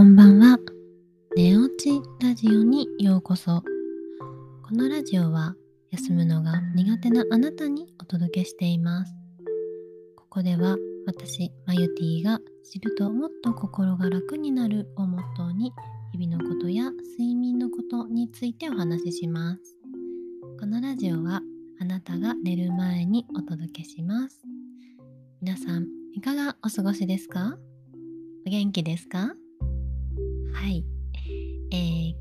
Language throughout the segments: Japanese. こんばんは。寝落ちラジオにようこそ。このラジオは休むのが苦手なあなたにお届けしています。ここでは私まゆティが知るともっと心が楽になるをモットーに、日々のことや睡眠のことについてお話しします。このラジオはあなたが寝る前にお届けします。皆さんいかがお過ごしですか？お元気ですか？はい、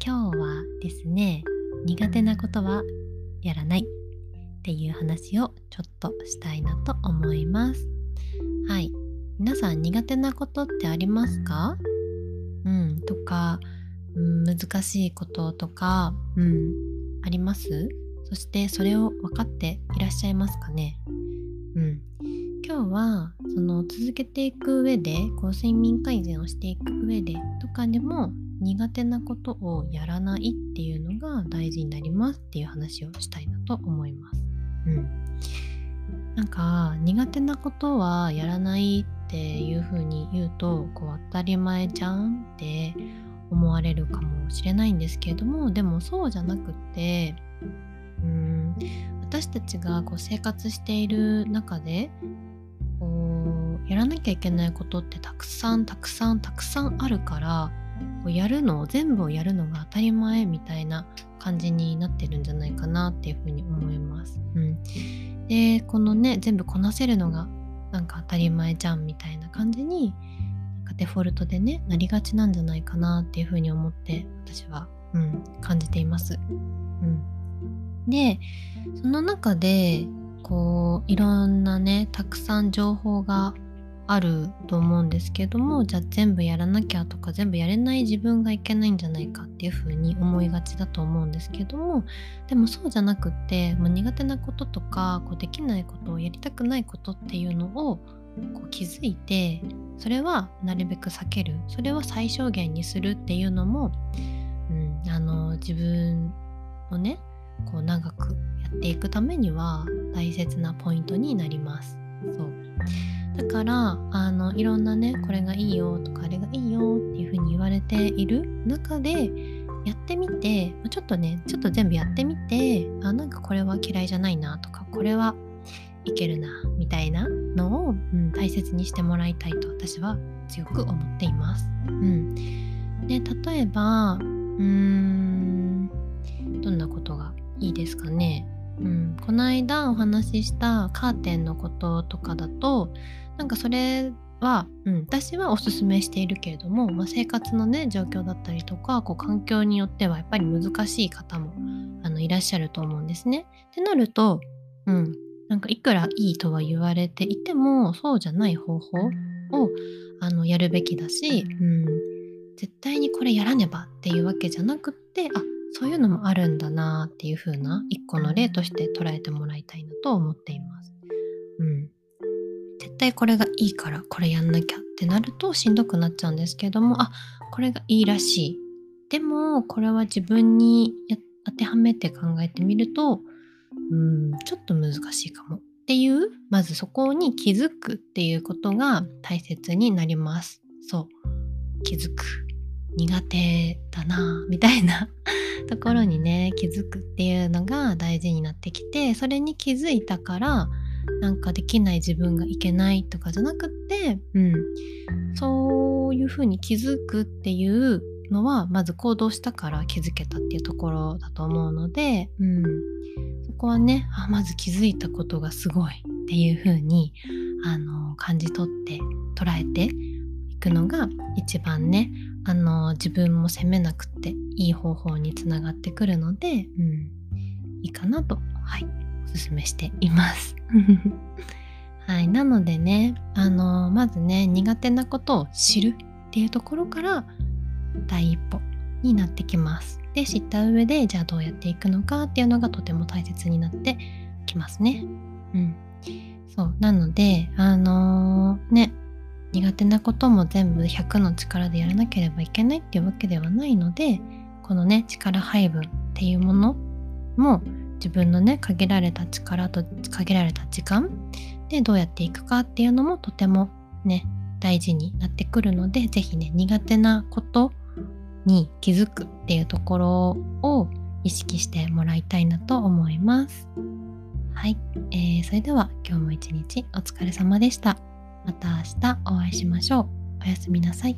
今日はですね、苦手なことはやらないっていう話をちょっとしたいなと思います。はい、皆さん苦手なことってありますか？とか、難しいこととか、あります？そしてそれを分かっていらっしゃいますかね？今日はその続けていく上で、こう睡眠改善をしていく上でとかでも、苦手なことをやらないっていうのが大事になりますっていう話をしたいなと思います。なんか苦手なことはやらないっていう風に言うと、こう当たり前じゃんって思われるかもしれないんですけれども、でもそうじゃなくって、私たちがこう生活している中でやらなきゃいけないことってたくさんあるから、こう全部をやるのが当たり前みたいな感じになってるんじゃないかなっていうふうに思います。で、このね、全部こなせるのがなんか当たり前じゃんみたいな感じに、なんかデフォルトでね、なりがちなんじゃないかなっていうふうに思って、私は、感じています。で、その中でこういろんなね、たくさん情報があると思うんですけども、じゃあ全部やらなきゃとか、全部やれない自分がいけないんじゃないかっていう風に思いがちだと思うんですけども、でもそうじゃなくって、もう苦手なこととか、こうできないことをやりたくないことっていうのをこう気づいて、それはなるべく避ける、それは最小限にするっていうのも、自分をね、こう長くやっていくためには大切なポイントになります。だからいろんなね、これがいいよとかあれがいいよっていう風に言われている中で、やってみてちょっと全部やってみて、なんかこれは嫌いじゃないなとか、これはいけるなみたいなのを、大切にしてもらいたいと私は強く思っています。で、例えばどんなことがいいですかね。この間お話ししたカーテンのこととかだと、なんかそれは、私はおすすめしているけれども、生活のね、状況だったりとか、こう環境によってはやっぱり難しい方もいらっしゃると思うんですね。ってなると、なんかいくらいいとは言われていても、そうじゃない方法をやるべきだし、絶対にこれやらねばっていうわけじゃなくって、そういうのもあるんだなっていう風な一個の例として捉えてもらいたいなと思っています。絶対これがいいからこれやんなきゃってなるとしんどくなっちゃうんですけども、これがいいらしい。でもこれは自分に当てはめて考えてみると、ちょっと難しいかもっていう、まずそこに気づくっていうことが大切になります。そう、気づく。苦手だなみたいなところにね、気づくっていうのが大事になってきて、それに気づいたから、なんかできない自分がいけないとかじゃなくって、そういう風に気づくっていうのは、まず行動したから気づけたっていうところだと思うので、そこはね、まず気づいたことがすごいっていう風に感じ取って捉えていくのが一番ね、自分も責めなくていい方法につながってくるので、いいかなと、おすすめしています。なのでね、まずね、苦手なことを知るっていうところから第一歩になってきます。で、知った上で、じゃあどうやっていくのかっていうのがとても大切になってきますね。なので、ね、苦手なことも全部100の力でやらなければいけないっていうわけではないので、このね、力配分っていうものも、自分のね、限られた力と限られた時間でどうやっていくかっていうのも、とてもね、大事になってくるので、ぜひね、苦手なことに気づくっていうところを意識してもらいたいなと思います。はい、それでは今日も一日お疲れ様でした。また明日お会いしましょう。おやすみなさい。